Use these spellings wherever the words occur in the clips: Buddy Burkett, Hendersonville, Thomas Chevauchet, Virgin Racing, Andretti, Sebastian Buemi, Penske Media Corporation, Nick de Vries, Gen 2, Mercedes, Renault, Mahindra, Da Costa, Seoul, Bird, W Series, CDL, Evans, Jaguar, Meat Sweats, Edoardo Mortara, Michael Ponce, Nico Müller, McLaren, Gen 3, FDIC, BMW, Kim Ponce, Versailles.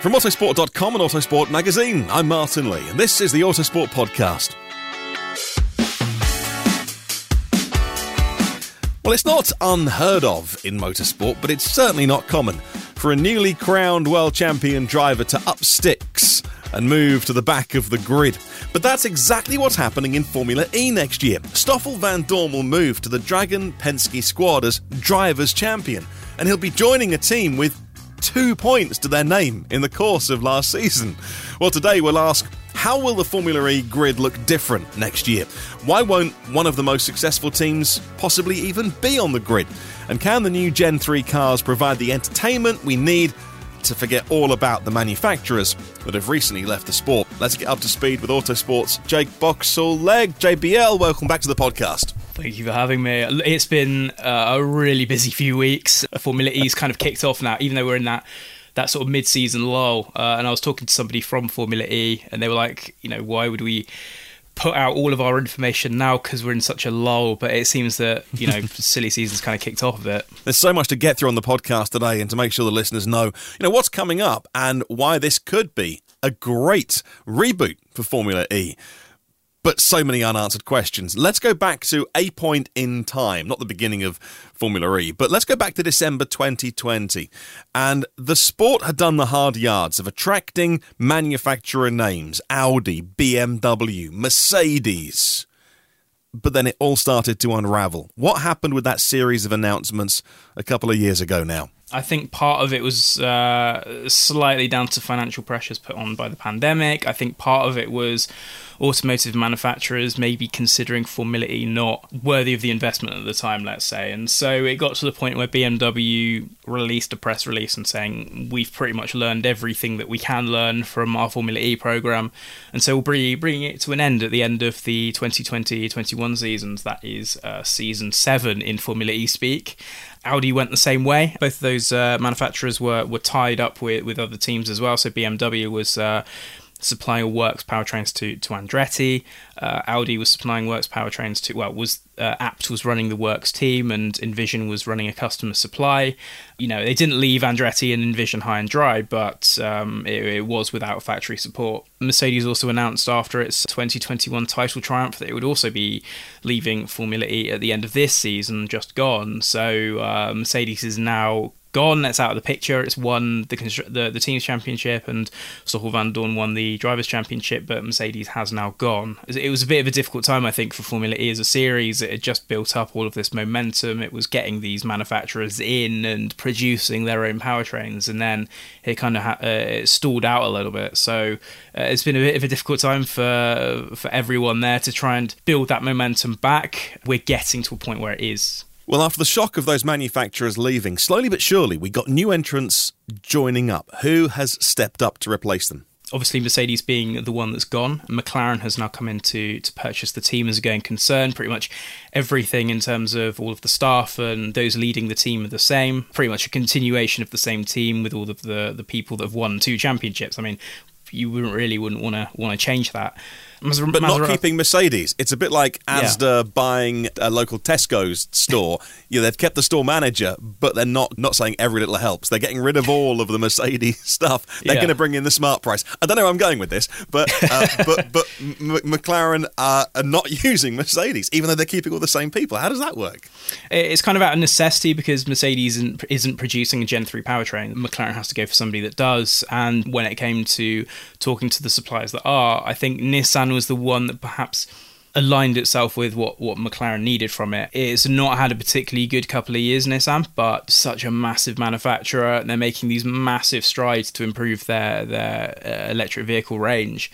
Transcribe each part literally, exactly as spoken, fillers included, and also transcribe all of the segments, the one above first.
From autosport dot com and Autosport Magazine, I'm Martin Lee, and this is the Autosport Podcast. Well, it's not unheard of in motorsport, but it's certainly not common for a newly crowned world champion driver to up sticks and move to the back of the grid. But that's exactly what's happening in Formula E next year. Stoffel Vandoorne will move to the Dragon Penske squad as driver's champion, and he'll be joining a team with two points to their name in the course of last season. Well, today we'll ask, how will the Formula E grid look different next year? Why won't one of the most successful teams possibly even be on the grid? And can the new Gen three cars provide the entertainment we need to forget all about the manufacturers that have recently left the sport? Let's get up to speed with Autosport's Jake Boxall-Leg. J B L, welcome back to the podcast. Thank you for having me. It's been uh, a really busy few weeks. Formula E's kind of kicked off now, even though we're in that, that sort of mid-season lull. Uh, and I was talking to somebody from Formula E, and they were like, you know, why would we put out all of our information now because we're in such a lull? But it seems that, you know, silly season's kind of kicked off a bit. There's so much to get through on the podcast today, and to make sure the listeners know, you know, what's coming up and why this could be a great reboot for Formula E. But so many unanswered questions. Let's go back to a point in time, not the beginning of Formula E, but let's go back to December twenty twenty. And the sport had done the hard yards of attracting manufacturer names, Audi, B M W, Mercedes. But then it all started to unravel. What happened with that series of announcements a couple of years ago now? I think part of it was uh, slightly down to financial pressures put on by the pandemic. I think part of it was automotive manufacturers maybe considering Formula E not worthy of the investment at the time, let's say. And so it got to the point where B M W released a press release and saying, we've pretty much learned everything that we can learn from our Formula E program. And so we'll be bringing it to an end at the end of the twenty twenty twenty-one seasons. That is uh, season seven in Formula E speak. Audi went the same way. Both of those uh, manufacturers were, were tied up with, with other teams as well. So B M W was uh, supplying works powertrains to to Andretti. Uh, Audi was supplying works powertrains to, well, was uh, Abt was running the works team, and Envision was running a customer supply. You know, they didn't leave Andretti and Envision high and dry, but um, it, it was without factory support. Mercedes also announced after its twenty twenty-one title triumph that it would also be leaving Formula E at the end of this season, just gone. So uh, Mercedes is now gone. That's out of the picture. It's won the the, the team's championship, and Stoffel Vandoorne won the drivers' championship, but Mercedes has now gone. It was a bit of a difficult time, I think, for Formula E as a series. It had just built up all of this momentum. It was getting these manufacturers in and producing their own powertrains, and then it kind of ha- uh, it stalled out a little bit. So uh, it's been a bit of a difficult time for for everyone there to try and build that momentum back. We're getting to a point where it is. Well, after the shock of those manufacturers leaving, slowly but surely, we got new entrants joining up. Who has stepped up to replace them? Obviously, Mercedes being the one that's gone. McLaren has now come in to, to purchase the team as a going concern. Pretty much everything in terms of all of the staff and those leading the team are the same. Pretty much a continuation of the same team with all of the, the people that have won two championships. I mean, you wouldn't really wouldn't want to want to change that. Maser- but Maserati. Not keeping Mercedes. It's a bit like Asda yeah. buying a local Tesco's store. You know, they've kept the store manager, but they're not, not saying every little helps. They're getting rid of all of the Mercedes stuff. They're yeah. going to bring in the smart price. I don't know where I'm going with this, but uh, but, but M- McLaren are, are not using Mercedes, even though they're keeping all the same people. How does that work? It's kind of out of necessity because Mercedes isn't, isn't producing a Gen three powertrain. McLaren has to go for somebody that does. And when it came to talking to the suppliers that are, I think Nissan was the one that perhaps aligned itself with what, what McLaren needed from it. It's not had a particularly good couple of years, Nissan, but such a massive manufacturer, and they're making these massive strides to improve their, their uh, electric vehicle range.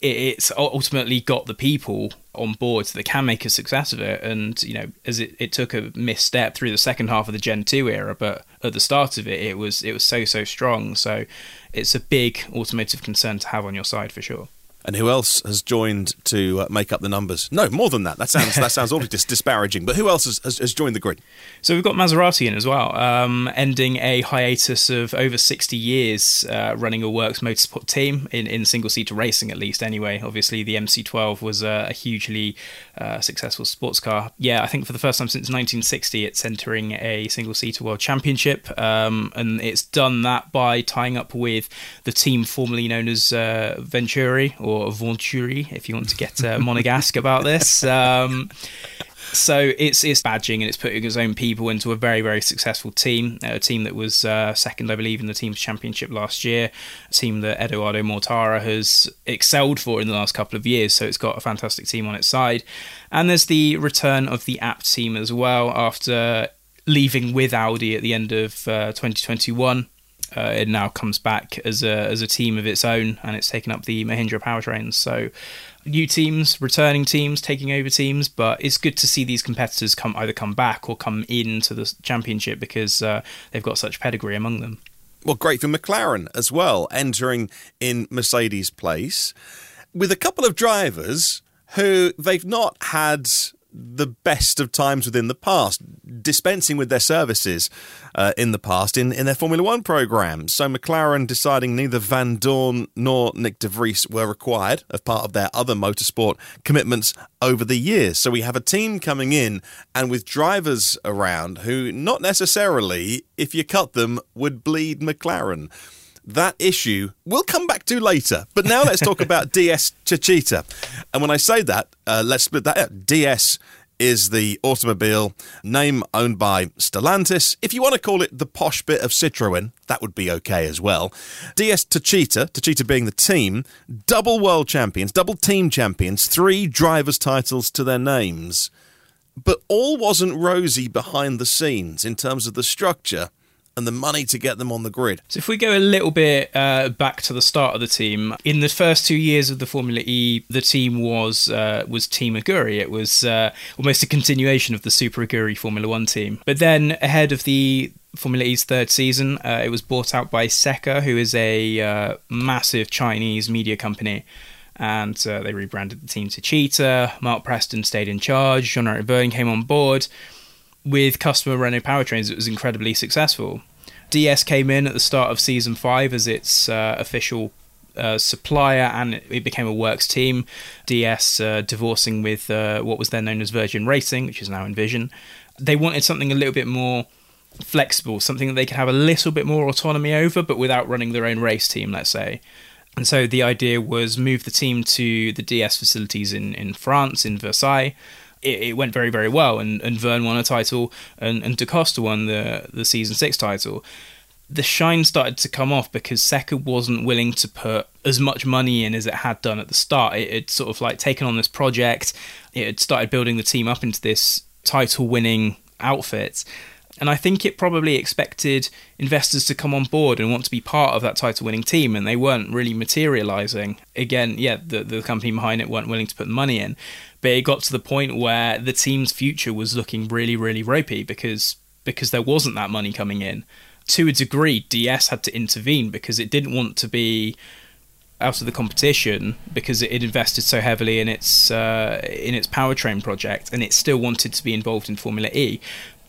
It, it's ultimately got the people on board so they can make a success of it. And, you know, as it, it took a misstep through the second half of the Gen two era, but at the start of it, it was it was so, so strong. So it's a big automotive concern to have on your side for sure. And who else has joined to uh, make up the numbers? No, more than that. That sounds that sounds awfully dis- disparaging. But who else has, has, has joined the grid? So we've got Maserati in as well, um, ending a hiatus of over sixty years uh, running a works motorsport team, in, in single-seater racing at least anyway. Obviously, the M C twelve was a, a hugely uh, successful sports car. Yeah, I think for the first time since nineteen sixty, it's entering a single-seater world championship. Um, and it's done that by tying up with the team formerly known as uh, Venturi, or Or Aventuri, if you want to get uh, monegasque about this. Um, so it's it's badging, and it's putting its own people into a very, very successful team, a team that was uh, second, I believe, in the team's championship last year, a team that Edoardo Mortara has excelled for in the last couple of years. So it's got a fantastic team on its side. And there's the return of the Apt team as well, after leaving with Audi at the end of uh, twenty twenty-one. Uh, it now comes back as a as a team of its own, and it's taken up the Mahindra powertrains. So new teams, returning teams, taking over teams, but it's good to see these competitors come either come back or come into the championship because uh, they've got such pedigree among them. Well, great for McLaren as well, entering in Mercedes' place with a couple of drivers who they've not had the best of times within the past, dispensing with their services uh, in the past in, in their Formula One programme. So McLaren deciding neither Vandoorne nor Nick De Vries were required as part of their other motorsport commitments over the years. So we have a team coming in and with drivers around who not necessarily, if you cut them, would bleed McLaren. That issue we'll come back to later. But now let's talk about D S Techeetah. And when I say that, uh, let's split that out. D S is the automobile name owned by Stellantis. If you want to call it the posh bit of Citroën, that would be okay as well. D S Techeetah, Techeetah being the team, double world champions, double team champions, three drivers' titles to their names. But all wasn't rosy behind the scenes in terms of the structure and the money to get them on the grid. So if we go a little bit uh, back to the start of the team, in the first two years of the Formula E, the team was uh, was Team Aguri. It was uh, almost a continuation of the Super Aguri Formula One team. But then ahead of the Formula E's third season, uh, it was bought out by Seca, who is a uh, massive Chinese media company. And uh, they rebranded the team to Techeetah. Mark Preston stayed in charge. Jean-Eric Vergne came on board. With customer Renault powertrains, it was incredibly successful. D S came in at the start of season five as its uh, official uh, supplier, and it became a works team. D S uh, divorcing with uh, what was then known as Virgin Racing, which is now Envision. They wanted something a little bit more flexible, something that they could have a little bit more autonomy over, but without running their own race team, let's say. And so the idea was move the team to the D S facilities in, in France, in Versailles. It, it went very, very well, and, and Verne won a title, and, and Da Costa won the, the Season six title. The shine started to come off because Seca wasn't willing to put as much money in as it had done at the start. It had sort of like taken on this project. It had started building the team up into this title-winning outfit. And I think it probably expected investors to come on board and want to be part of that title-winning team, and they weren't really materialising. Again, yeah, the, the company behind it weren't willing to put the money in. But it got to the point where the team's future was looking really, really ropey because because there wasn't that money coming in. To a degree, D S had to intervene because it didn't want to be out of the competition because it invested so heavily in its uh, in its powertrain project, and it still wanted to be involved in Formula E.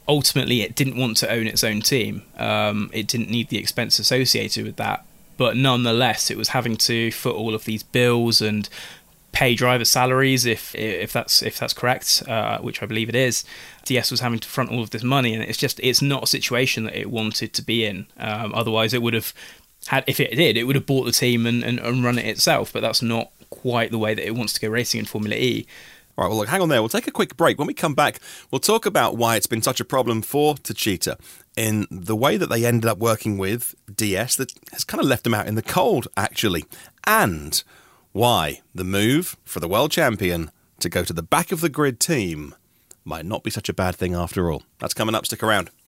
Ultimately, it didn't want to own its own team. Um, it didn't need the expense associated with that. But nonetheless, it was having to foot all of these bills and pay driver salaries, if if that's if that's correct, uh, which I believe it is. D S was having to front all of this money, and it's just it's not a situation that it wanted to be in. Um, otherwise, it would have had, if it did, it would have bought the team and, and, and run it itself. But that's not quite the way that it wants to go racing in Formula E. All right, well, look, hang on there. We'll take a quick break. When we come back, we'll talk about why it's been such a problem for Techeetah in the way that they ended up working with D S that has kind of left them out in the cold, actually, and why the move for the world champion to go to the back of the grid team might not be such a bad thing after all. That's coming up. Stick around.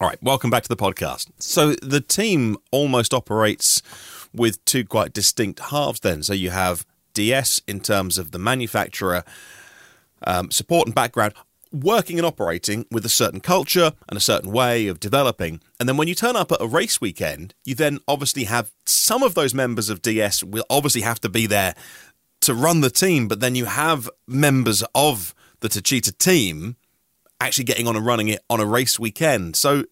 All right, welcome back to the podcast. So the team almost operates with two quite distinct halves then. So you have D S in terms of the manufacturer, um, support and background, working and operating with a certain culture and a certain way of developing. And then when you turn up at a race weekend, you then obviously have some of those members of D S will obviously have to be there to run the team, but then you have members of the Techeetah team actually getting on and running it on a race weekend. So,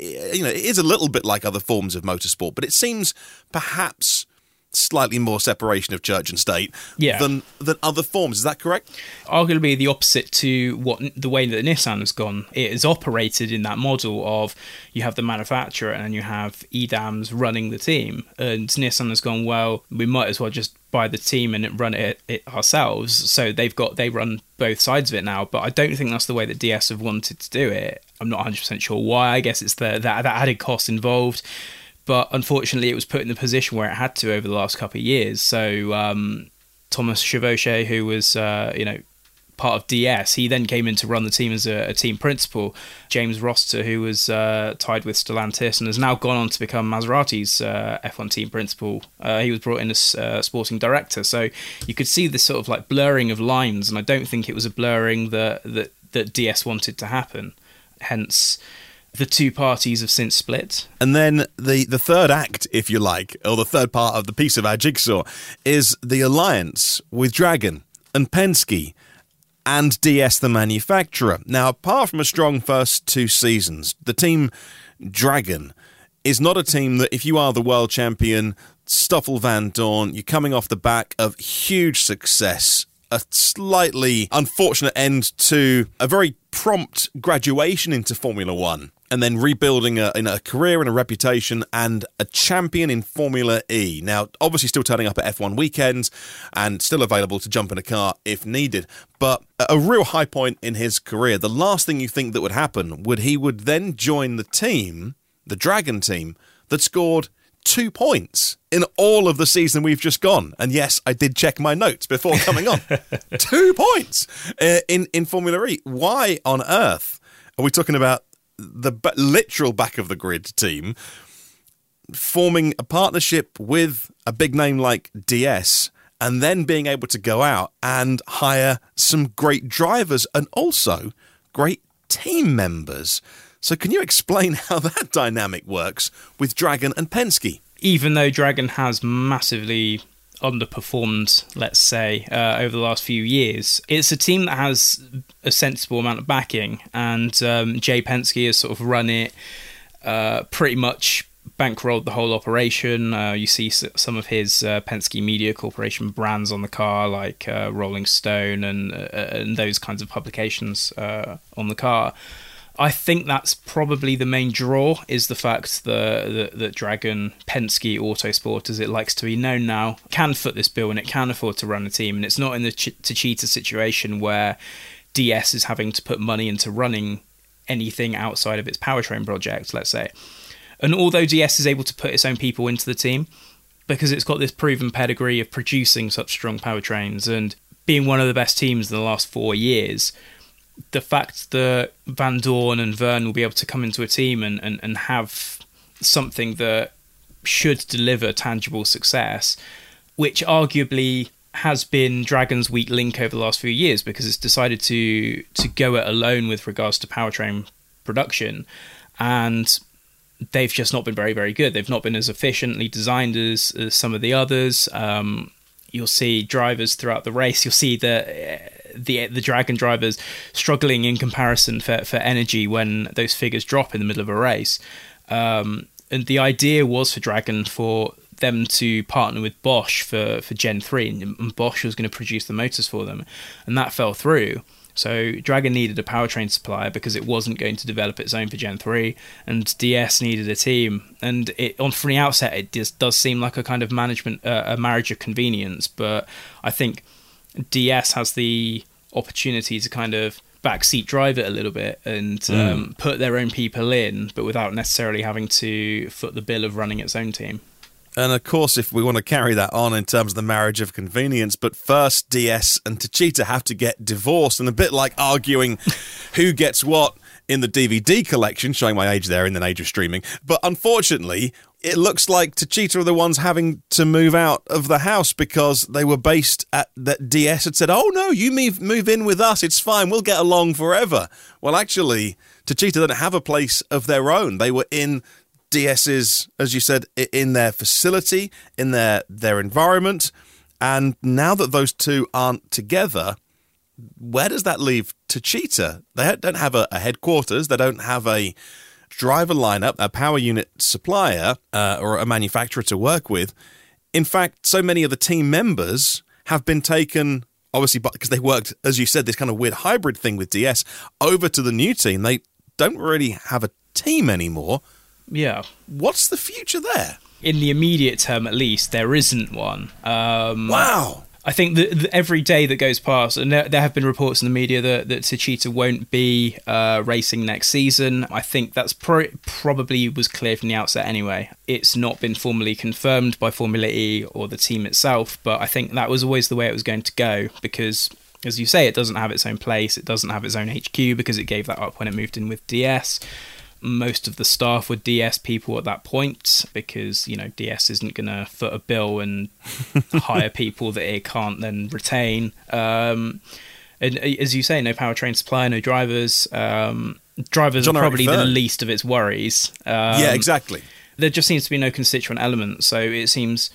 you know, it is a little bit like other forms of motorsport, but it seems perhaps slightly more separation of church and state yeah. than than other forms. Is that correct? Arguably the opposite to what the way that Nissan has gone. It is operated in that model of you have the manufacturer and you have E D A Ms running the team. And Nissan has gone, well, we might as well just buy the team and run it, it ourselves. So they've got, they run both sides of it now, but I don't think that's the way that D S have wanted to do it. I'm not one hundred percent sure why. I guess it's the that, that added cost involved. But unfortunately, it was put in the position where it had to over the last couple of years. So um, Thomas Chevauchet, who was uh, you know part of D S, he then came in to run the team as a, a team principal. James Rossiter, who was uh, tied with Stellantis and has now gone on to become Maserati's uh, F one team principal. Uh, he was brought in as uh, sporting director. So you could see this sort of like blurring of lines, and I don't think it was a blurring that that, that D S wanted to happen. Hence, the two parties have since split. And then the, the third act, if you like, or the third part of the piece of our jigsaw, is the alliance with Dragon and Penske and D S, the manufacturer. Now, apart from a strong first two seasons, the team Dragon is not a team that, if you are the world champion, Stoffel Vandoorne, you're coming off the back of huge success, a slightly unfortunate end to a very prompt graduation into Formula One and then rebuilding a, in a career and a reputation and a champion in Formula E. Now, obviously still turning up at F one weekends and still available to jump in a car if needed, but a real high point in his career. The last thing you think that would happen would he would then join the team, the Dragon team, that scored two points in all of the season we've just gone. And yes, I did check my notes before coming on. Two points uh, in, in Formula E. Why on earth are we talking about the b- literal back of the grid team forming a partnership with a big name like D S and then being able to go out and hire some great drivers and also great team members? So can you explain how that dynamic works with Dragon and Penske? Even though Dragon has massively underperformed, let's say, uh, over the last few years, it's a team that has a sensible amount of backing, and um, Jay Penske has sort of run it, uh, pretty much bankrolled the whole operation. Uh, you see some of his uh, Penske Media Corporation brands on the car, like uh, Rolling Stone and, uh, and those kinds of publications uh, on the car. I think that's probably the main draw, is the fact that, that, that Dragon Penske Autosport, as it likes to be known now, can foot this bill and it can afford to run a team. And it's not in the Ch- Techeetah situation where D S is having to put money into running anything outside of its powertrain project, let's say. And although D S is able to put its own people into the team, because it's got this proven pedigree of producing such strong powertrains and being one of the best teams in the last four years... the fact that Vandoorne and Verne will be able to come into a team and, and, and have something that should deliver tangible success, which arguably has been Dragon's weak link over the last few years, because it's decided to to go it alone with regards to powertrain production, and they've just not been very, very good. They've not been as efficiently designed as, as some of the others. Um, you'll see drivers throughout the race. You'll see that... the the Dragon drivers struggling in comparison for, for energy when those figures drop in the middle of a race. Um, and the idea was for Dragon for them to partner with Bosch for, for Gen three, and Bosch was going to produce the motors for them. And that fell through. So Dragon needed a powertrain supplier because it wasn't going to develop its own for Gen three, and D S needed a team. And it, on from the outset, it just does seem like a kind of management, uh, a marriage of convenience. But I think D S has the opportunity to kind of backseat drive it a little bit and mm. um, put their own people in, but without necessarily having to foot the bill of running its own team. And of course, if we want to carry that on in terms of the marriage of convenience, but first D S and Techeetah have to get divorced, and a bit like arguing who gets what in the D V D collection, showing my age there in the age of streaming. But unfortunately, it looks like Techeetah are the ones having to move out of the house because they were based at that D S had said, oh no, you move, move in with us, it's fine, we'll get along forever. Well, actually, Techeetah didn't have a place of their own. They were in D S's, as you said, in their facility, in their, their environment. And now that those two aren't together, where does that leave Techeetah? They don't have a, a headquarters. They don't have a driver lineup, a power unit supplier, uh, or a manufacturer to work with. In fact, so many of the team members have been taken, obviously, because they worked, as you said, this kind of weird hybrid thing with D S, over to the new team. They don't really have a team anymore. Yeah. What's the future there? In the immediate term, at least, there isn't one. Um, wow. I think that every day that goes past, and there have been reports in the media that, that Techeetah won't be uh, racing next season. I think that's pro- probably was clear from the outset anyway. It's not been formally confirmed by Formula E or the team itself, but I think that was always the way it was going to go because, as you say, it doesn't have its own place. It doesn't have its own H Q because it gave that up when it moved in with D S. Most of the staff were D S people at that point because, you know, D S isn't going to foot a bill and hire people that it can't then retain. Um, and as you say, no powertrain supplier, no drivers. Um, drivers John are probably the least of its worries. Um, yeah, exactly. There just seems to be no constituent element. So it seems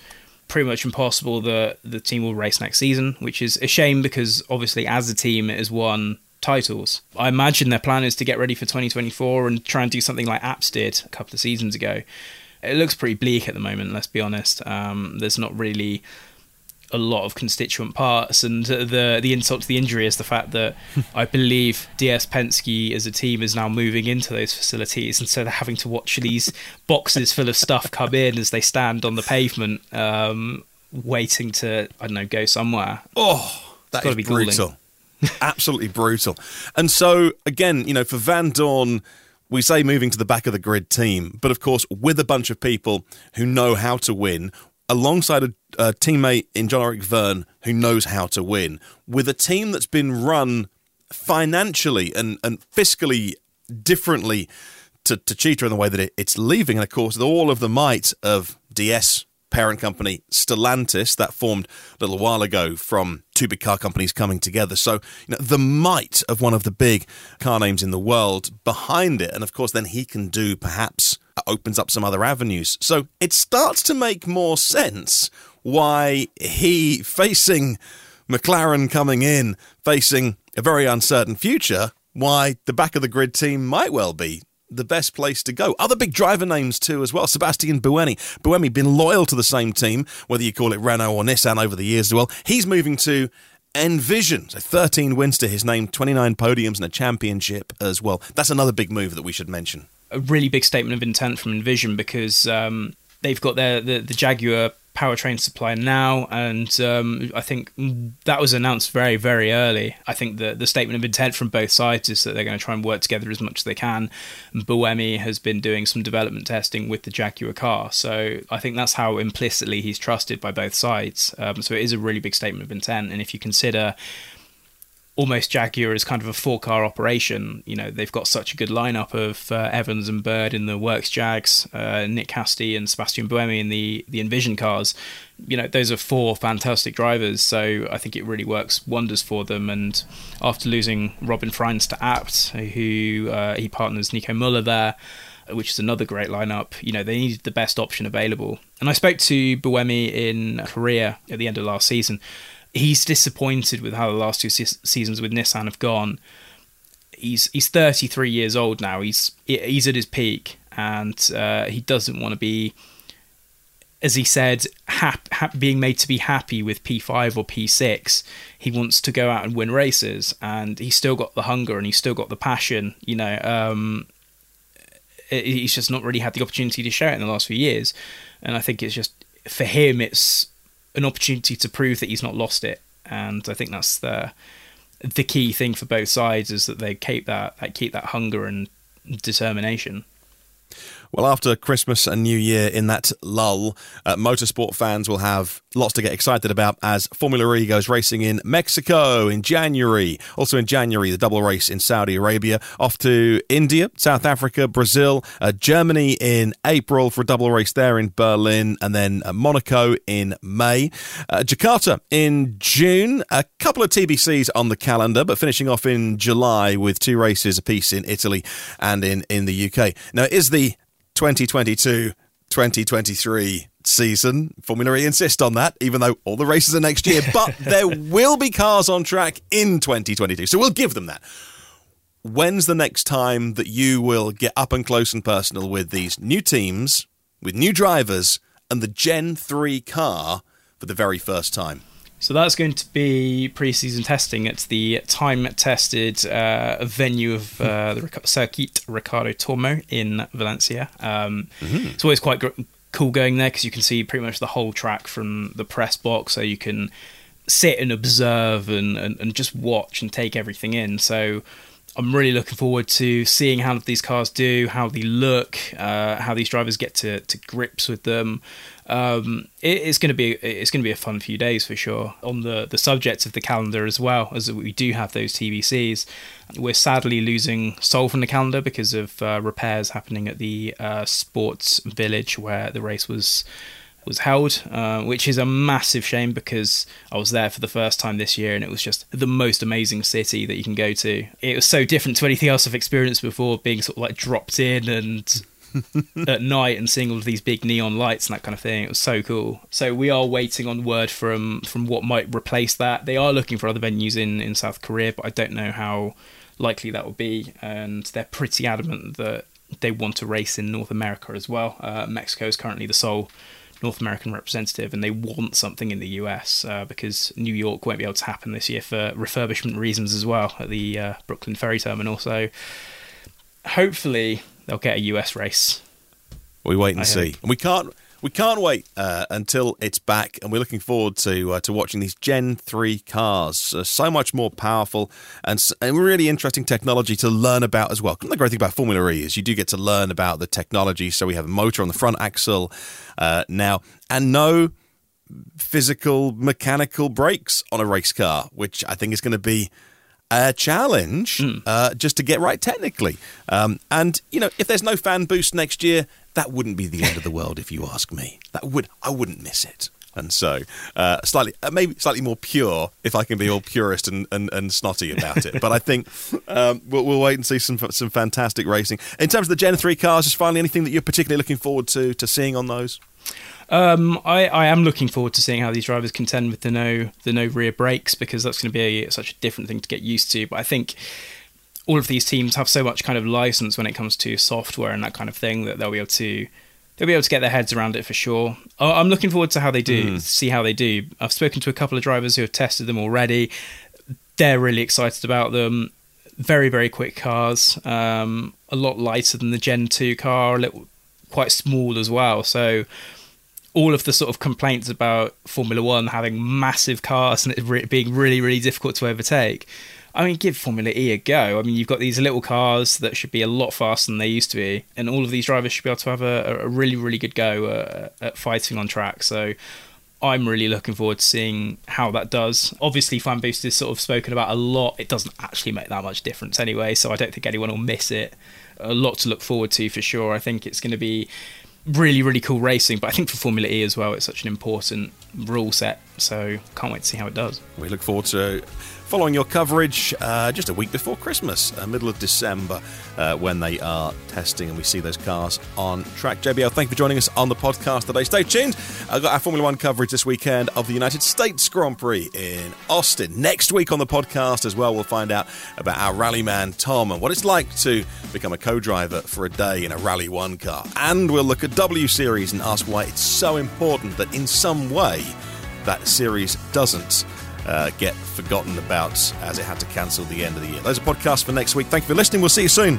pretty much impossible that the team will race next season, which is a shame because obviously as a team it has won titles. I imagine their plan is to get ready for twenty twenty-four and try and do something like Abt did a couple of seasons ago. It looks pretty bleak at the moment, let's be honest. Um, there's not really a lot of constituent parts, and the the insult to the injury is the fact that I believe D S Penske as a team is now moving into those facilities, and so they're having to watch these boxes full of stuff come in as they stand on the pavement, um, waiting to, I don't know, go somewhere. Oh, that is brutal. Absolutely brutal. And so, again, you know, for Vandoorne, we say moving to the back of the grid team, but of course, with a bunch of people who know how to win, alongside a, a teammate in John-Eric Verne who knows how to win, with a team that's been run financially and, and fiscally differently to, to Techeetah in the way that it, it's leaving, and of course, with all of the might of D S parent company Stellantis, that formed a little while ago from two big car companies coming together. So, you know, the might of one of the big car names in the world behind it. And of course, then he can do perhaps opens up some other avenues. So it starts to make more sense why he, facing McLaren coming in, facing a very uncertain future, why the back of the grid team might well be the best place to go. Other big driver names too as well. Sebastian Buemi. Buemi been loyal to the same team, whether you call it Renault or Nissan over the years as well. He's moving to Envision. So thirteen wins to his name, twenty-nine podiums and a championship as well. That's another big move that we should mention. A really big statement of intent from Envision, because um, they've got their the, the Jaguar powertrain supply now, and um, I think that was announced very, very early. I think the, the statement of intent from both sides is that they're going to try and work together as much as they can. Buemi has been doing some development testing with the Jaguar car, so I think that's how implicitly he's trusted by both sides. Um, so it is a really big statement of intent, and if you consider almost Jaguar as kind of a four-car operation. You know, they've got such a good lineup of uh, Evans and Bird in the Works Jags, uh, Nick Casti and Sebastian Buemi in the, the Envision cars. You know, those are four fantastic drivers, so I think it really works wonders for them. And after losing Robin Freins to Abt, who uh, he partners Nico Müller there, which is another great lineup, you know, they needed the best option available. And I spoke to Buemi in Korea at the end of last season. He's disappointed with how the last two se- seasons with Nissan have gone. He's he's thirty-three years old now. He's he's at his peak, and uh, he doesn't want to be, as he said, hap- hap- being made to be happy with P five or P six. He wants to go out and win races, and he's still got the hunger and he's still got the passion. You know, um, he's just not really had the opportunity to show it in the last few years, and I think it's just for him, it's an opportunity to prove that he's not lost it. And I think that's the the key thing for both sides, is that they keep that, that keep that hunger and determination. Well, after Christmas and New Year in that lull, uh, motorsport fans will have lots to get excited about as Formula E goes racing in Mexico in January. Also in January, the double race in Saudi Arabia. Off to India, South Africa, Brazil, uh, Germany in April for a double race there in Berlin, and then uh, Monaco in May. Uh, Jakarta in June. A couple of T B Cs on the calendar, but finishing off in July with two races apiece in Italy and in, in the U K. Now, it is the twenty twenty-two twenty twenty-three season. Formula E insist on that, even though all the races are next year, but there will be cars on track in twenty twenty-two, so we'll give them that. When's the next time that you will get up and close and personal with these new teams, with new drivers, and the Gen three car for the very first time? So that's going to be pre-season testing at the time-tested uh, venue of uh, the Circuit Ricardo Tormo in Valencia. Um, mm-hmm. It's always quite gr- cool going there, because you can see pretty much the whole track from the press box, so you can sit and observe and, and, and just watch and take everything in. So I'm really looking forward to seeing how these cars do, how they look, uh, how these drivers get to, to grips with them. Um, it, it's going to be it's going to be a fun few days for sure. On the, the subject of the calendar as well, as we do have those T B Cs, we're sadly losing Seoul from the calendar because of uh, repairs happening at the uh, sports village where the race was was held, uh, which is a massive shame, because I was there for the first time this year and it was just the most amazing city that you can go to. It was so different to anything else I've experienced before, being sort of like dropped in and at night and seeing all of these big neon lights and that kind of thing. It was so cool. So we are waiting on word from, from what might replace that. They are looking for other venues in, in South Korea, but I don't know how likely that will be. And they're pretty adamant that they want to race in North America as well. Uh, Mexico is currently the sole North American representative, and they want something in the U S uh, because New York won't be able to happen this year for refurbishment reasons as well at the uh, Brooklyn Ferry Terminal. So hopefully they'll get a U S race. We wait and I see. Hope. And we can't we can't wait uh, until it's back, and we're looking forward to uh, to watching these Gen three cars. Uh, so much more powerful and, and really interesting technology to learn about as well. The great thing about Formula E is you do get to learn about the technology. So we have a motor on the front axle uh, now, and no physical mechanical brakes on a race car, which I think is going to be a challenge mm. uh, just to get right technically. Um, and, you know, if there's no fan boost next year, that wouldn't be the end of the world, if you ask me. That would I wouldn't miss it. And so, uh, slightly, uh, maybe slightly more pure, if I can be all purist and, and, and snotty about it. But I think um, we'll, we'll wait and see some some fantastic racing. In terms of the Gen three cars, is finally anything that you're particularly looking forward to to seeing on those? Um, I, I am looking forward to seeing how these drivers contend with the no the no rear brakes, because that's going to be a, such a different thing to get used to. But I think all of these teams have so much kind of license when it comes to software and that kind of thing that they'll be able to they'll be able to get their heads around it for sure. I'm looking forward to how they do, mm. see how they do. I've spoken to a couple of drivers who have tested them already. They're really excited about them. Very, very quick cars. Um, a lot lighter than the Gen two car, a little quite small as well. So all of the sort of complaints about Formula One having massive cars and it re- being really, really difficult to overtake. I mean, give Formula E a go. I mean, you've got these little cars that should be a lot faster than they used to be, and all of these drivers should be able to have a, a really, really good go uh, at fighting on track. So I'm really looking forward to seeing how that does. Obviously, fan boost is sort of spoken about a lot. It doesn't actually make that much difference anyway, so I don't think anyone will miss it. A lot to look forward to for sure. I think it's going to be really, really cool racing, but I think for Formula E as well, it's such an important rule set, so can't wait to see how it does. We look forward to following your coverage uh, just a week before Christmas, uh, middle of December, uh, when they are testing and we see those cars on track. J B L, thank you for joining us on the podcast today. Stay tuned. I've got our Formula One coverage this weekend of the United States Grand Prix in Austin. Next week on the podcast as well, we'll find out about our rally man Tom and what it's like to become a co-driver for a day in a Rally One car. And we'll look at W Series and ask why it's so important that in some way that series doesn't uh, get forgotten about, as it had to cancel the end of the year. Those are podcasts for next week. Thank you for listening. We'll see you soon.